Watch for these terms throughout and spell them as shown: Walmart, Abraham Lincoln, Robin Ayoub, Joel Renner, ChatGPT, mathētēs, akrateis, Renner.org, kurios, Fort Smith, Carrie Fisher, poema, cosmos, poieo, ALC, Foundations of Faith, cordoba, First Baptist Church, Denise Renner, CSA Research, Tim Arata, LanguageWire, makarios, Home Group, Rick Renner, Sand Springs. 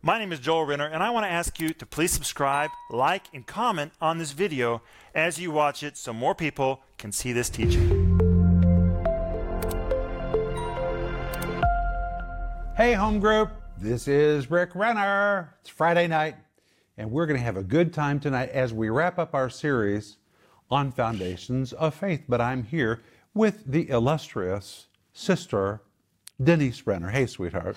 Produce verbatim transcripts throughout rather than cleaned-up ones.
My name is Joel Renner, and I want to ask you to please subscribe, like, and comment on this video as you watch it so more people can see this teaching. Hey, Home Group. This is Rick Renner. It's Friday night, and we're going to have a good time tonight as we wrap up our series on Foundations of Faith. But I'm here with the illustrious sister, Denise Renner. Hey, sweetheart.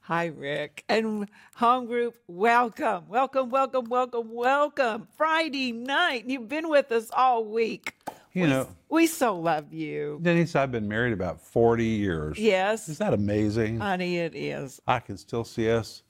Hi, Rick. And Home Group, welcome. Welcome, welcome, welcome, welcome. Friday night. You've been with us all week. You we, know, we so love you. Denise, I've been married about forty years. Yes. Is that amazing? Honey, it is. I can still see us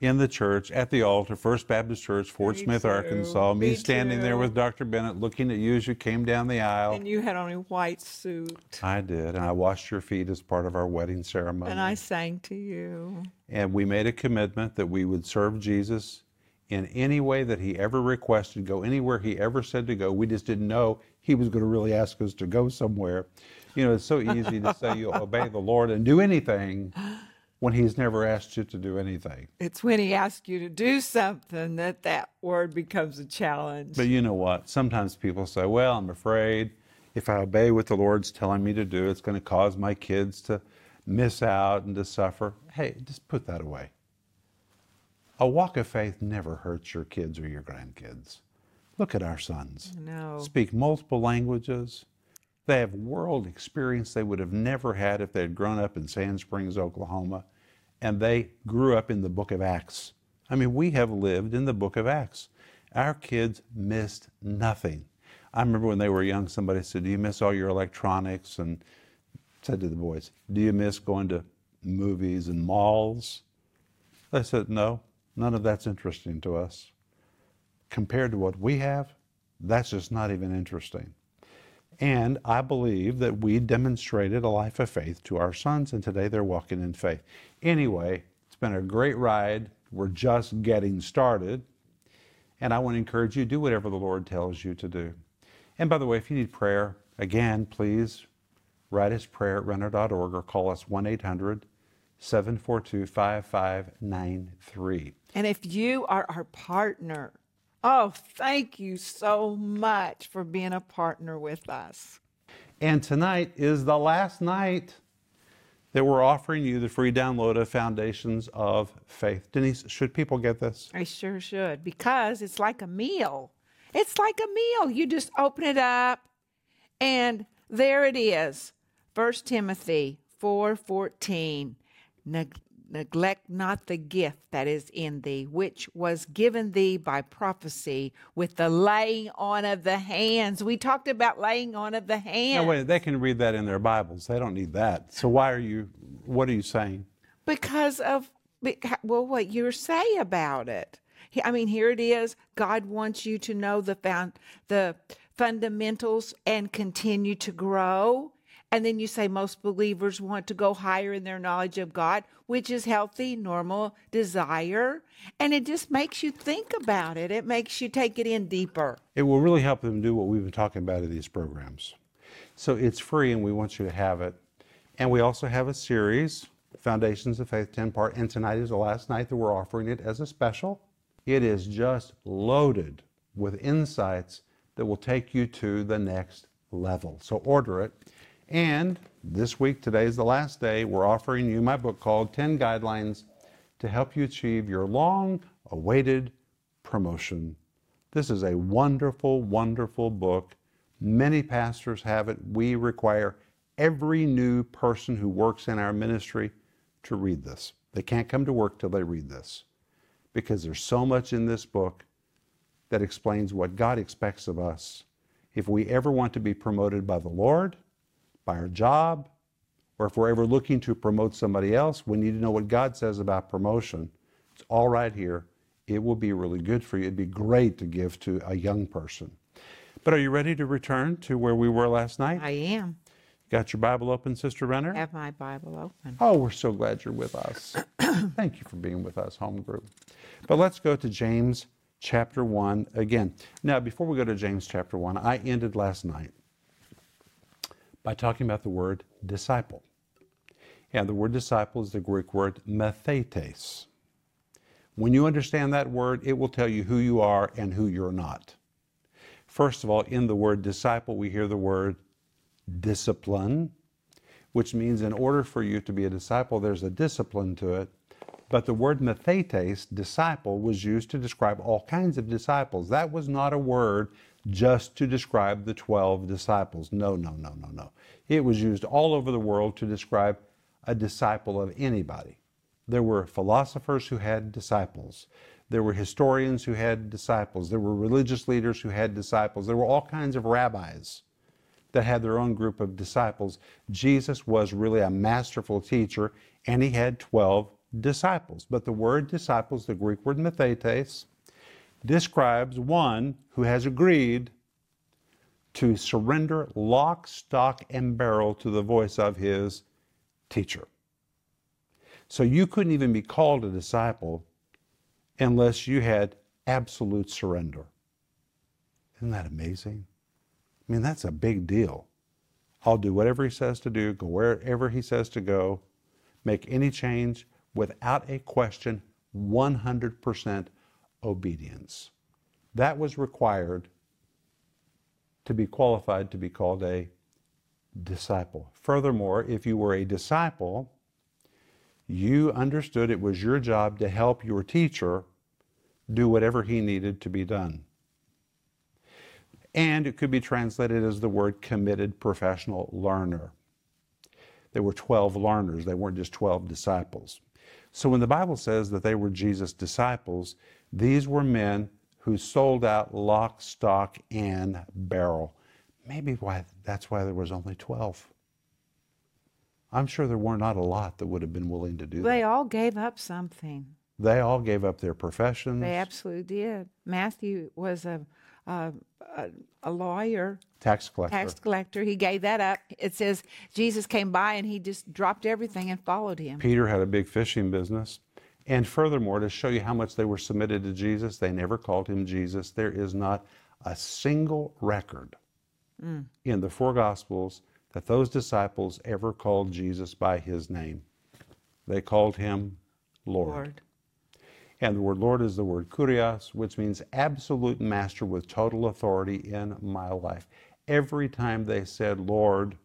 in the church, at the altar, First Baptist Church, Fort Smith, Arkansas. Me, me standing too. there with Doctor Bennett, looking at you as you came down the aisle. And you had on a white suit. I did, and I washed your feet as part of our wedding ceremony. And I sang to you. And we made a commitment that we would serve Jesus in any way that he ever requested, go anywhere he ever said to go. We just didn't know he was going to really ask us to go somewhere. You know, it's so easy to say you'll obey the Lord and do anything when he's never asked you to do anything. It's when he asks you to do something that that word becomes a challenge. But you know what? Sometimes people say, well, I'm afraid if I obey what the Lord's telling me to do, it's going to cause my kids to miss out and to suffer. Hey, just put that away. A walk of faith never hurts your kids or your grandkids. Look at our sons. No. Speak multiple languages. They have world experience they would have never had if they had grown up in Sand Springs, Oklahoma, and they grew up in the book of Acts. I mean, we have lived in the book of Acts. Our kids missed nothing. I remember when they were young, somebody said, do you miss all your electronics? And I said to the boys, do you miss going to movies and malls? They said, no, none of that's interesting to us. Compared to what we have, that's just not even interesting. And I believe that we demonstrated a life of faith to our sons, and today they're walking in faith. Anyway, it's been a great ride. We're just getting started. And I want to encourage you, do whatever the Lord tells you to do. And by the way, if you need prayer, again, please write us prayer at Renner dot org or call us one eight hundred, seven four two, five five nine three. And if you are our partner, oh, thank you so much for being a partner with us. And tonight is the last night that we're offering you the free download of Foundations of Faith. Denise, should people get this? I sure should, because it's like a meal. It's like a meal. You just open it up, and there it is. First Timothy four fourteen. Neg- Neglect not the gift that is in thee, which was given thee by prophecy with the laying on of the hands. We talked about laying on of the hands. No, wait, they can read that in their Bibles. They don't need that. So why are you, what are you saying? Because of, well, what you're saying about it. I mean, here it is. God wants you to know the found, the fundamentals and continue to grow. And then you say most believers want to go higher in their knowledge of God, which is healthy, normal desire. And it just makes you think about it. It makes you take it in deeper. It will really help them do what we've been talking about in these programs. So it's free, and we want you to have it. And we also have a series, Foundations of Faith, ten part. And tonight is the last night that we're offering it as a special. It is just loaded with insights that will take you to the next level. So order it. And this week, today is the last day, we're offering you my book called ten guidelines to Help You Achieve Your Long-Awaited Promotion. This is a wonderful, wonderful book. Many pastors have it. We require every new person who works in our ministry to read this. They can't come to work till they read this, because there's so much in this book that explains what God expects of us if we ever want to be promoted by the Lord, by our job, or if we're ever looking to promote somebody else. We need to know what God says about promotion. It's all right here. It will be really good for you. It'd be great to give to a young person. But are you ready to return to where we were last night? I am. Got your Bible open, Sister Renner? I have my Bible open. Oh, we're so glad you're with us. Thank you for being with us, Home Group. But let's go to James chapter one again. Now, before we go to James chapter one, I ended last night by talking about the word disciple. And the word disciple is the Greek word mathētēs, When you understand that word, it will tell you who you are and who you're not. First of all, in the word disciple, we hear the word discipline, which means in order for you to be a disciple, there's a discipline to it. But the word mathētēs, disciple, was used to describe all kinds of disciples. That was not a word just to describe the twelve disciples. No, no, no, no, no. It was used all over the world to describe a disciple of anybody. There were philosophers who had disciples. There were historians who had disciples. There were religious leaders who had disciples. There were all kinds of rabbis that had their own group of disciples. Jesus was really a masterful teacher, and he had twelve disciples. But the word disciples, the Greek word mathētēs, describes one who has agreed to surrender lock, stock, and barrel to the voice of his teacher. So you couldn't even be called a disciple unless you had absolute surrender. Isn't that amazing? I mean, that's a big deal. I'll do whatever he says to do, go wherever he says to go, make any change without a question, one hundred percent obedience. That was required to be qualified to be called a disciple. Furthermore, if you were a disciple, you understood it was your job to help your teacher do whatever he needed to be done. And it could be translated as the word committed professional learner. There were twelve learners. They weren't just twelve disciples. So when the Bible says that they were Jesus' disciples, these were men who sold out lock, stock, and barrel. Maybe why that's why there was only twelve. I'm sure there were not a lot that would have been willing to do that. They all gave up something. They all gave up their professions. They absolutely did. Matthew was a a, a lawyer. Tax collector. Tax collector. He gave that up. It says Jesus came by and he just dropped everything and followed him. Peter had a big fishing business. And furthermore, to show you how much they were submitted to Jesus, they never called him Jesus. There is not a single record mm. in the four Gospels that those disciples ever called Jesus by his name. They called him Lord. Lord. And the word Lord is the word kurios, which means absolute master with total authority in my life. Every time they said Lord,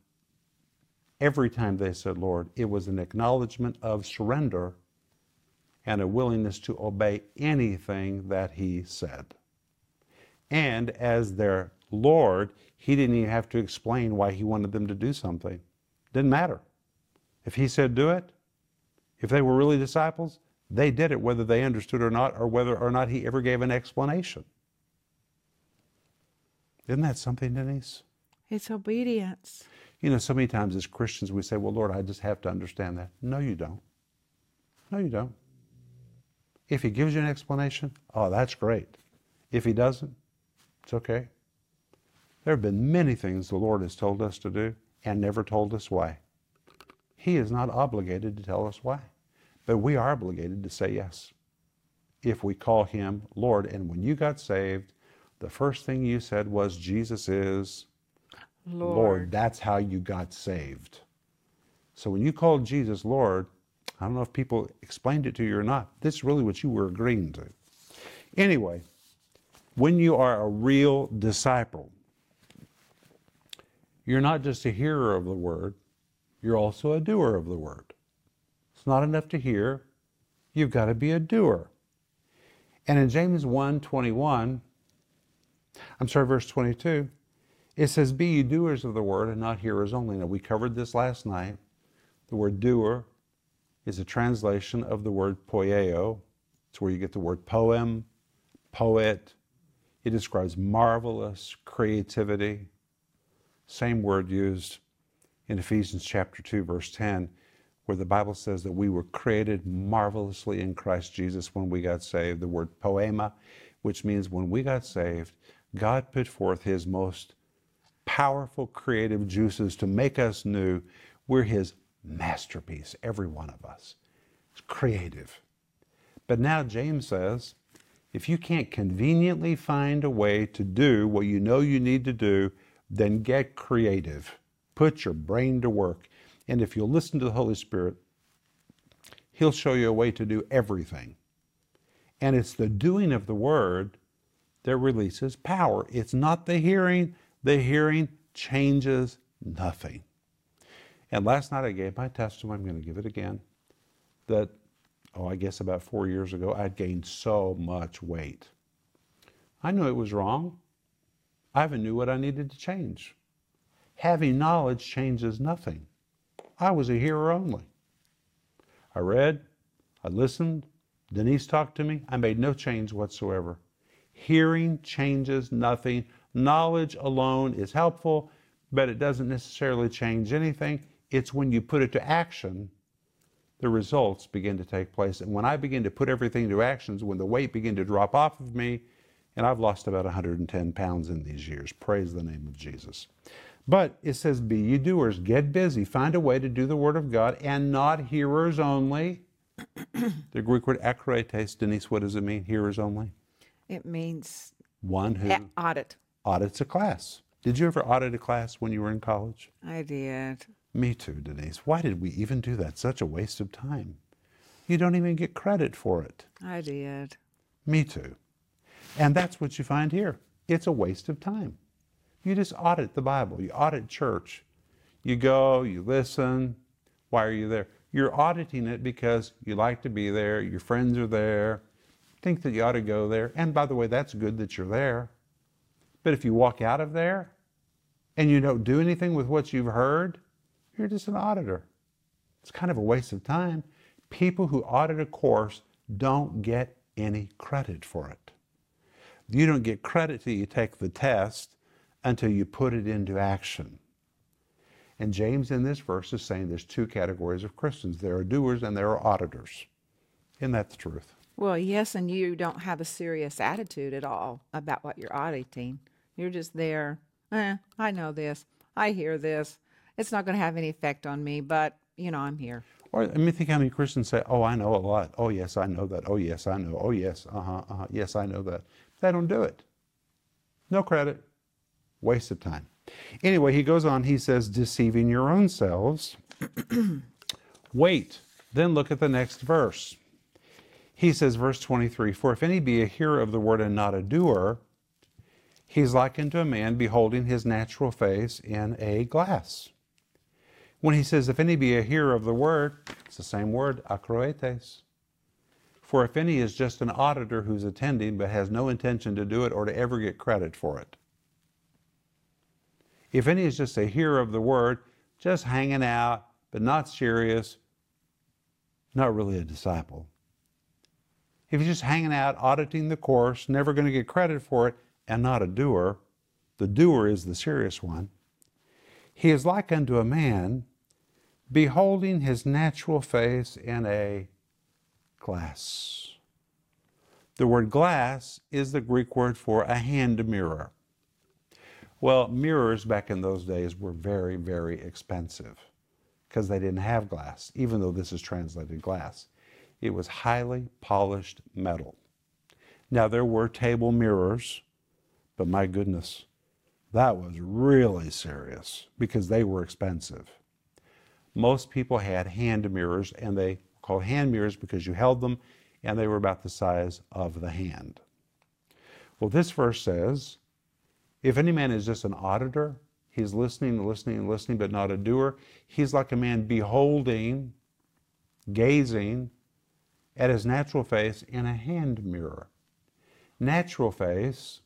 every time they said Lord, it was an acknowledgement of surrender and a willingness to obey anything that he said. And as their Lord, he didn't even have to explain why he wanted them to do something. Didn't matter. If he said do it, if they were really disciples, they did it whether they understood or not, or whether or not he ever gave an explanation. Isn't that something, Denise? It's obedience. You know, so many times as Christians we say, well, Lord, I just have to understand that. No, you don't. No, you don't. If he gives you an explanation, oh, that's great. If he doesn't, it's okay. There have been many things the Lord has told us to do and never told us why. He is not obligated to tell us why, but we are obligated to say yes if we call him Lord. And when you got saved, the first thing you said was, Jesus is Lord. Lord. That's how you got saved. So when you called Jesus Lord, I don't know if people explained it to you or not, this is really what you were agreeing to. Anyway, when you are a real disciple, you're not just a hearer of the word, you're also a doer of the word. It's not enough to hear, you've got to be a doer. And in James one twenty-one, I'm sorry, verse twenty-two, it says, be ye doers of the word and not hearers only. Now, we covered this last night. The word doer is a translation of the word poieo. It's where you get the word poem, poet. It describes marvelous creativity. Same word used in Ephesians chapter two, verse ten, where the Bible says that we were created marvelously in Christ Jesus when we got saved. The word poema, which means when we got saved, God put forth his most powerful creative juices to make us new. We're his masterpiece, every one of us. It's creative. But now James says, if you can't conveniently find a way to do what you know you need to do, then get creative. Put your brain to work. And if you'll listen to the Holy Spirit, he'll show you a way to do everything. And it's the doing of the word that releases power. It's not the hearing. The hearing changes nothing. And last night I gave my testimony, I'm going to give it again, that, oh, I guess about four years ago, I'd gained so much weight. I knew it was wrong. I even knew what I needed to change. Having knowledge changes nothing. I was a hearer only. I read, I listened, Denise talked to me. I made no change whatsoever. Hearing changes nothing. Knowledge alone is helpful, but it doesn't necessarily change anything. It's when you put it to action, the results begin to take place. And when I begin to put everything to actions, when the weight began to drop off of me, and I've lost about one hundred ten pounds in these years. Praise the name of Jesus. But it says, be ye doers, get busy, find a way to do the word of God and not hearers only. The Greek word akrateis, Denise, what does it mean, hearers only? It means one who a- audit. Audits a class. Did you ever audit a class when you were in college? I did. Me too, Denise. Why did we even do that? Such a waste of time. You don't even get credit for it. I did. Me too. And that's what you find here. It's a waste of time. You just audit the Bible. You audit church. You go, you listen. Why are you there? You're auditing it because you like to be there. Your friends are there. Think that you ought to go there. And by the way, that's good that you're there. But if you walk out of there and you don't do anything with what you've heard, you're just an auditor. It's kind of a waste of time. People who audit a course don't get any credit for it. You don't get credit till you take the test until you put it into action. And James in this verse is saying there's two categories of Christians. There are doers and there are auditors. Isn't that the truth? Well, yes, and you don't have a serious attitude at all about what you're auditing. You're just there, eh, I know this, I hear this, it's not going to have any effect on me, but, you know, I'm here. Or, I mean, think how many Christians say, oh, I know a lot, oh, yes, I know that, oh, yes, I know, oh, yes, uh-huh, uh-huh, yes, I know that. They don't do it. No credit. Waste of time. Anyway, he goes on, he says, deceiving your own selves. Wait, then look at the next verse. He says, verse twenty-three, for if any be a hearer of the word and not a doer, he's like unto a man beholding his natural face in a glass. When he says, if any be a hearer of the word, it's the same word, akrateis. For if any is just an auditor who's attending but has no intention to do it or to ever get credit for it. If any is just a hearer of the word, just hanging out, but not serious, not really a disciple. If he's just hanging out, auditing the course, never going to get credit for it, and not a doer, the doer is the serious one. He is like unto a man beholding his natural face in a glass. The word glass is the Greek word for a hand mirror. Well, mirrors back in those days were very, very expensive because they didn't have glass, even though this is translated glass. It was highly polished metal. Now, there were table mirrors, but my goodness, that was really serious because they were expensive. Most people had hand mirrors, and they were called hand mirrors because you held them, and they were about the size of the hand. Well, this verse says, if any man is just an auditor, he's listening, listening, listening, but not a doer. He's like a man beholding, gazing at his natural face in a hand mirror. Natural face,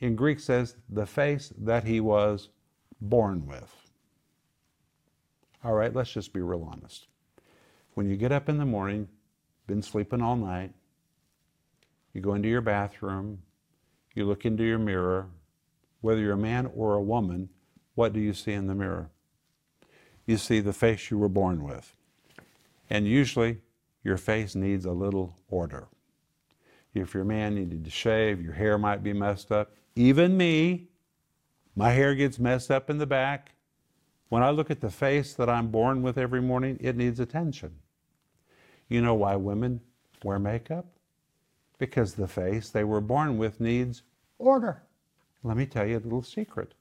in Greek says, the face that he was born with. All right, let's just be real honest. When you get up in the morning, been sleeping all night, you go into your bathroom, you look into your mirror, whether you're a man or a woman, what do you see in the mirror? You see the face you were born with. And usually, your face needs a little order. If your man needed to shave, your hair might be messed up. Even me, my hair gets messed up in the back. When I look at the face that I'm born with every morning, it needs attention. You know why women wear makeup? Because the face they were born with needs order. Let me tell you a little secret.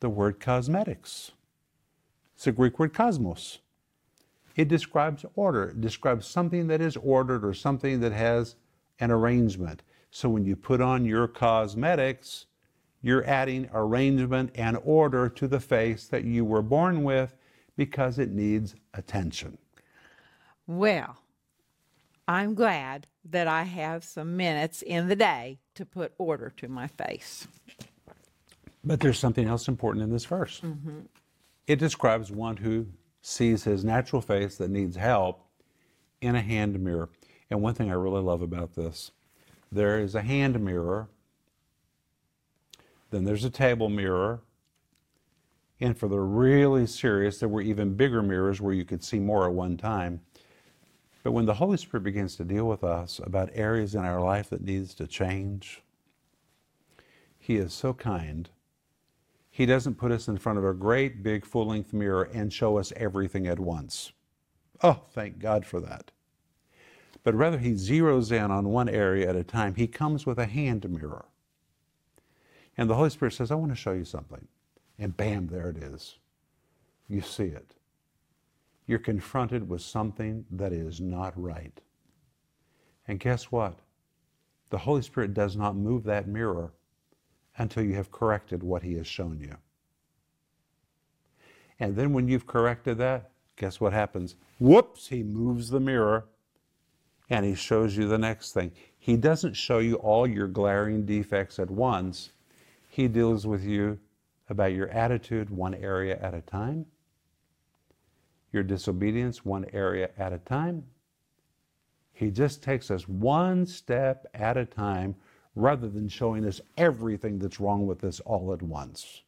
The word cosmetics. It's a Greek word cosmos. It describes order. It describes something that is ordered or something that has and arrangement. So when you put on your cosmetics, you're adding arrangement and order to the face that you were born with because it needs attention. Well, I'm glad that I have some minutes in the day to put order to my face. But there's something else important in this verse. Mm-hmm. It describes one who sees his natural face that needs help in a hand mirror. And one thing I really love about this, there is a hand mirror, then there's a table mirror, and for the really serious, there were even bigger mirrors where you could see more at one time. But when the Holy Spirit begins to deal with us about areas in our life that needs to change, He is so kind. He doesn't put us in front of a great big full-length mirror and show us everything at once. Oh, thank God for that. But rather, He zeroes in on one area at a time. He comes with a hand mirror. And the Holy Spirit says, I want to show you something. And bam, there it is. You see it. You're confronted with something that is not right. And guess what? The Holy Spirit does not move that mirror until you have corrected what He has shown you. And then when you've corrected that, guess what happens? Whoops, He moves the mirror and He shows you the next thing. He doesn't show you all your glaring defects at once. He deals with you about your attitude one area at a time, your disobedience one area at a time. He just takes us one step at a time rather than showing us everything that's wrong with us all at once.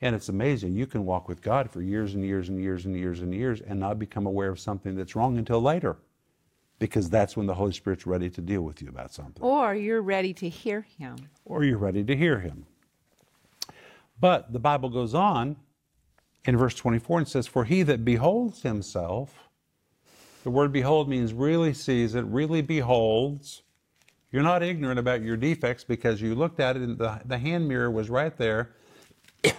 And it's amazing. You can walk with God for years and years and years and years and years and not become aware of something that's wrong until later, because that's when the Holy Spirit's ready to deal with you about something. Or you're ready to hear Him. Or you're ready to hear Him. But the Bible goes on in verse twenty-four and says, for he that beholds himself, the word behold means really sees it, really beholds. You're not ignorant about your defects because you looked at it and the, the hand mirror was right there.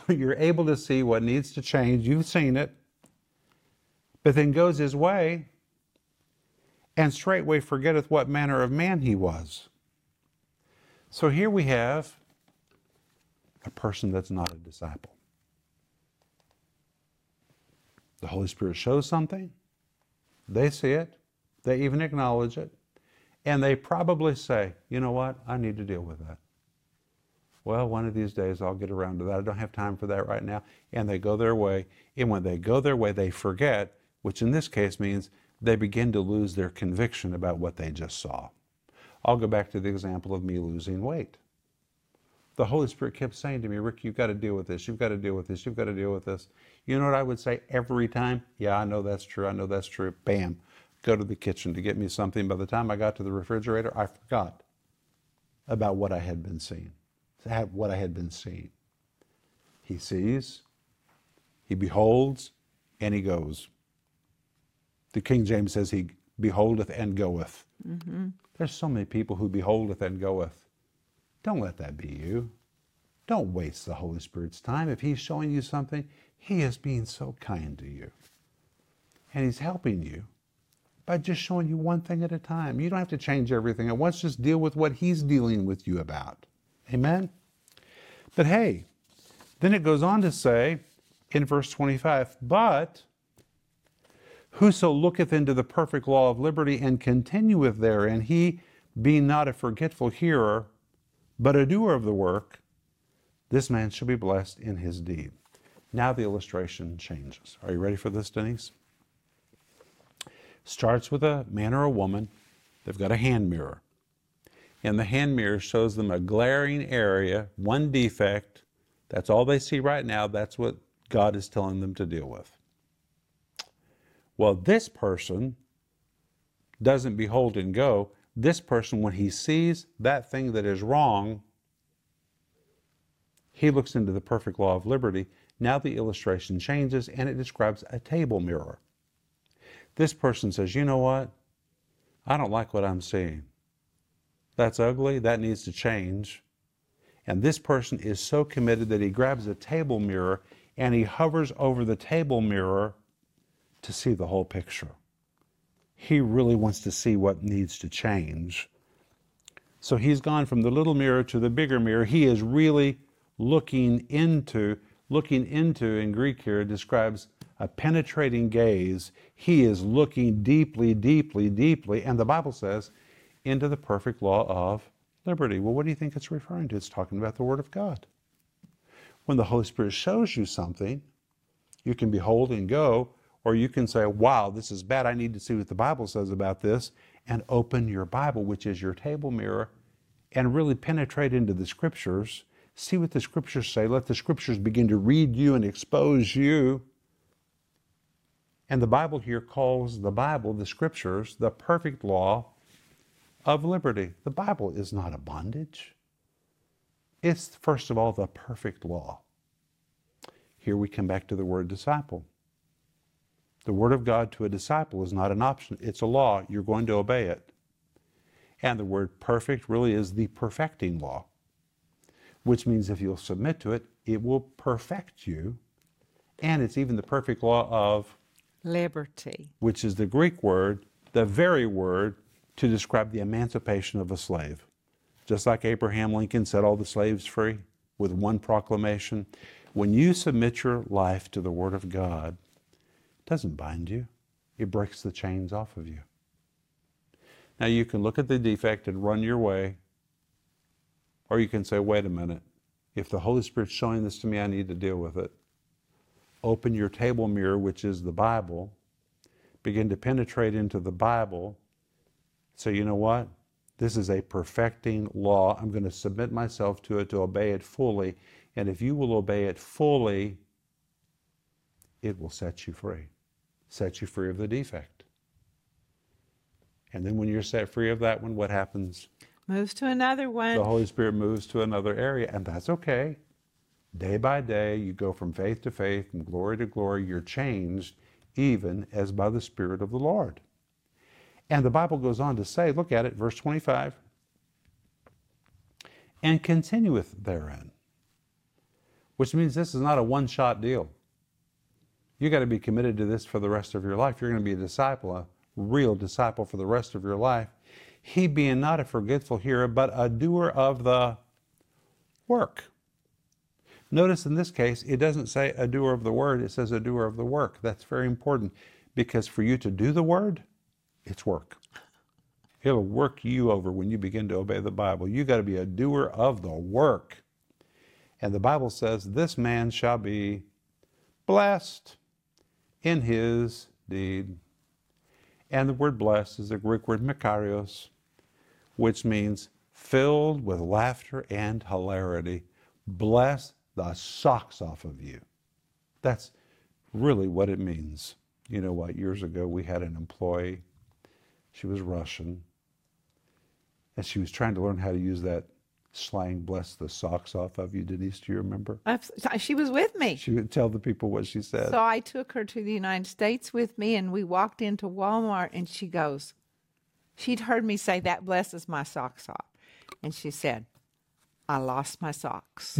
You're able to see what needs to change. You've seen it. But then goes his way and straightway forgetteth what manner of man he was. So here we have a person that's not a disciple. The Holy Spirit shows something. They see it. They even acknowledge it. And they probably say, you know what? I need to deal with that. Well, one of these days I'll get around to that. I don't have time for that right now. And they go their way. And when they go their way, they forget, which in this case means they begin to lose their conviction about what they just saw. I'll go back to the example of me losing weight. The Holy Spirit kept saying to me, Rick, you've got to deal with this. You've got to deal with this. You've got to deal with this. You know what I would say every time? Yeah, I know that's true. I know that's true. Bam. Go to the kitchen to get me something. By the time I got to the refrigerator, I forgot about what I had been seeing, what I had been seeing. He sees, he beholds, and he goes. The King James says he beholdeth and goeth. Mm-hmm. There's so many people who beholdeth and goeth. Don't let that be you. Don't waste the Holy Spirit's time. If He's showing you something, He is being so kind to you. And He's helping you by just showing you one thing at a time. You don't have to change everything at once. Just deal with what He's dealing with you about. Amen? But hey, then it goes on to say in verse twenty-five, but whoso looketh into the perfect law of liberty and continueth therein, he being not a forgetful hearer, but a doer of the work, this man shall be blessed in his deed. Now the illustration changes. Are you ready for this, Denise? Starts with a man or a woman. They've got a hand mirror. And the hand mirror shows them a glaring area, one defect. That's all they see right now. That's what God is telling them to deal with. Well, this person doesn't behold and go. This person, when he sees that thing that is wrong, he looks into the perfect law of liberty. Now the illustration changes and it describes a table mirror. This person says, you know what? I don't like what I'm seeing. That's ugly. That needs to change. And this person is so committed that he grabs a table mirror and he hovers over the table mirror to see the whole picture. He really wants to see what needs to change. So he's gone from the little mirror to the bigger mirror. He is really looking into, looking into in Greek here describes a penetrating gaze. He is looking deeply, deeply, deeply, and the Bible says, into the perfect law of liberty. Well, what do you think it's referring to? It's talking about the Word of God. When the Holy Spirit shows you something, you can behold and go, or you can say, wow, this is bad. I need to see what the Bible says about this, and open your Bible, which is your table mirror, and really penetrate into the Scriptures. See what the Scriptures say. Let the Scriptures begin to read you and expose you. And the Bible here calls the Bible, the Scriptures, the perfect law of liberty. The Bible is not a bondage. It's, first of all, the perfect law. Here we come back to the word disciple. The Word of God to a disciple is not an option. It's a law. You're going to obey it. And the word perfect really is the perfecting law, which means if you'll submit to it, it will perfect you. And it's even the perfect law of liberty, which is the Greek word, the very word to describe the emancipation of a slave. Just like Abraham Lincoln set all the slaves free with one proclamation. When you submit your life to the Word of God, it doesn't bind you. It breaks the chains off of you. Now you can look at the defect and run your way, or you can say, wait a minute, if the Holy Spirit's showing this to me, I need to deal with it. Open your table mirror, which is the Bible. Begin to penetrate into the Bible. So you know what? This is a perfecting law. I'm going to submit myself to it to obey it fully. And if you will obey it fully, it will set you free. Set you free of the defect. And then when you're set free of that one, what happens? Moves to another one. The Holy Spirit moves to another area, and that's okay. Day by day, you go from faith to faith, from glory to glory. You're changed, even as by the Spirit of the Lord. And the Bible goes on to say, look at it, verse twenty-five, and continueth therein, which means this is not a one-shot deal. You've got to be committed to this for the rest of your life. You're going to be a disciple, a real disciple for the rest of your life. He being not a forgetful hearer, but a doer of the work. Notice in this case, it doesn't say a doer of the word. It says a doer of the work. That's very important, because for you to do the word, it's work. It'll work you over when you begin to obey the Bible. You've got to be a doer of the work. And the Bible says, this man shall be blessed in his deed. And the word blessed is the Greek word makarios, which means filled with laughter and hilarity. Bless the socks off of you. That's really what it means. You know what? Years ago, we had an employee. She was Russian. And she was trying to learn how to use that slang, bless the socks off of you. Denise, do you remember? She was with me. She would tell the people what she said. So I took her to the United States with me, and we walked into Walmart, and she goes, she'd heard me say, that blesses my socks off. And she said, I lost my socks.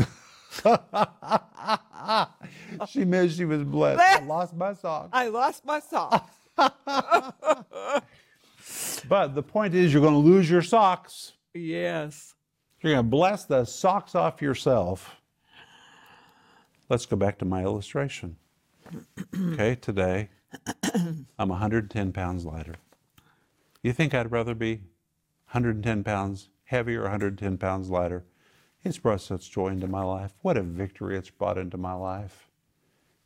She meant she was blessed. blessed. I lost my socks. I lost my socks. But the point is, you're going to lose your socks. Yes. You're going to bless the socks off yourself. Let's go back to my illustration. Okay, today, I'm one hundred ten pounds lighter. You think I'd rather be one hundred ten pounds heavier or one hundred ten pounds lighter? It's brought such joy into my life. What a victory it's brought into my life.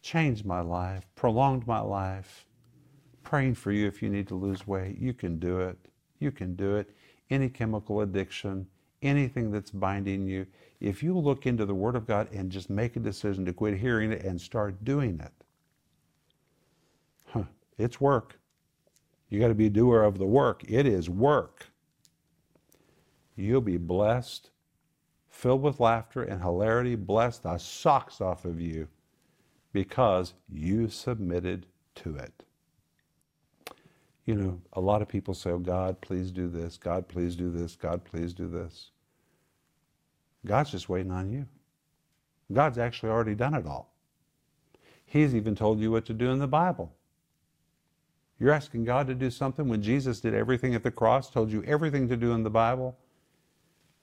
Changed my life, prolonged my life. Praying for you if you need to lose weight. You can do it. You can do it. Any chemical addiction, anything that's binding you, if you look into the Word of God and just make a decision to quit hearing it and start doing it, huh, it's work. You got to be a doer of the work. It is work. You'll be blessed, filled with laughter and hilarity, blessed the socks off of you because you submitted to it. You know, a lot of people say, oh, God, please do this. God, please do this. God, please do this. God's just waiting on you. God's actually already done it all. He's even told you what to do in the Bible. You're asking God to do something when Jesus did everything at the cross, told you everything to do in the Bible.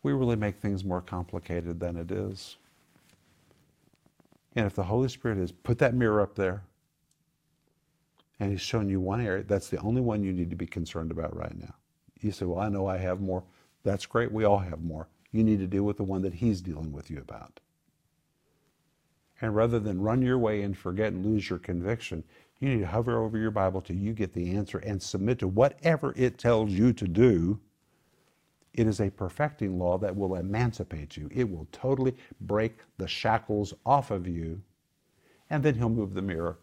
We really make things more complicated than it is. And if the Holy Spirit has put that mirror up there and He's shown you one area, that's the only one you need to be concerned about right now. You say, well, I know I have more. That's great. We all have more. You need to deal with the one that He's dealing with you about. And rather than run your way and forget and lose your conviction, you need to hover over your Bible till you get the answer and submit to whatever it tells you to do. It is a perfecting law that will emancipate you. It will totally break the shackles off of you. And then He'll move the mirror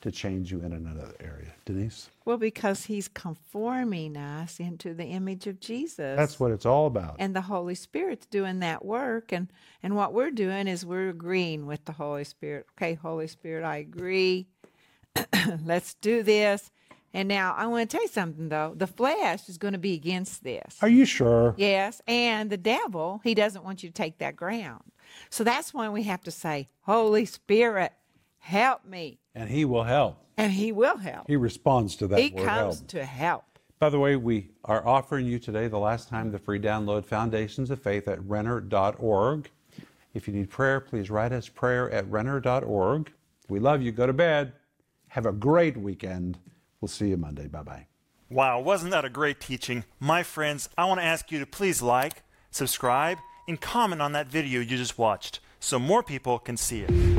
to change you in another area. Denise? Well, because He's conforming us into the image of Jesus. That's what it's all about. And the Holy Spirit's doing that work. And, and what we're doing is we're agreeing with the Holy Spirit. Okay, Holy Spirit, I agree. Let's do this. And now I want to tell you something, though. The flesh is going to be against this. Are you sure? Yes. And the devil, he doesn't want you to take that ground. So that's why we have to say, Holy Spirit, help me. And He will help. And He will help. He responds to that word help. He comes to help. By the way, we are offering you today, the last time, the free download, Foundations of Faith at Renner dot org. If you need prayer, please write us prayer at Renner dot org. We love you. Go to bed. Have a great weekend. We'll see you Monday. Bye-bye. Wow, wasn't that a great teaching? My friends, I want to ask you to please like, subscribe, and comment on that video you just watched so more people can see it.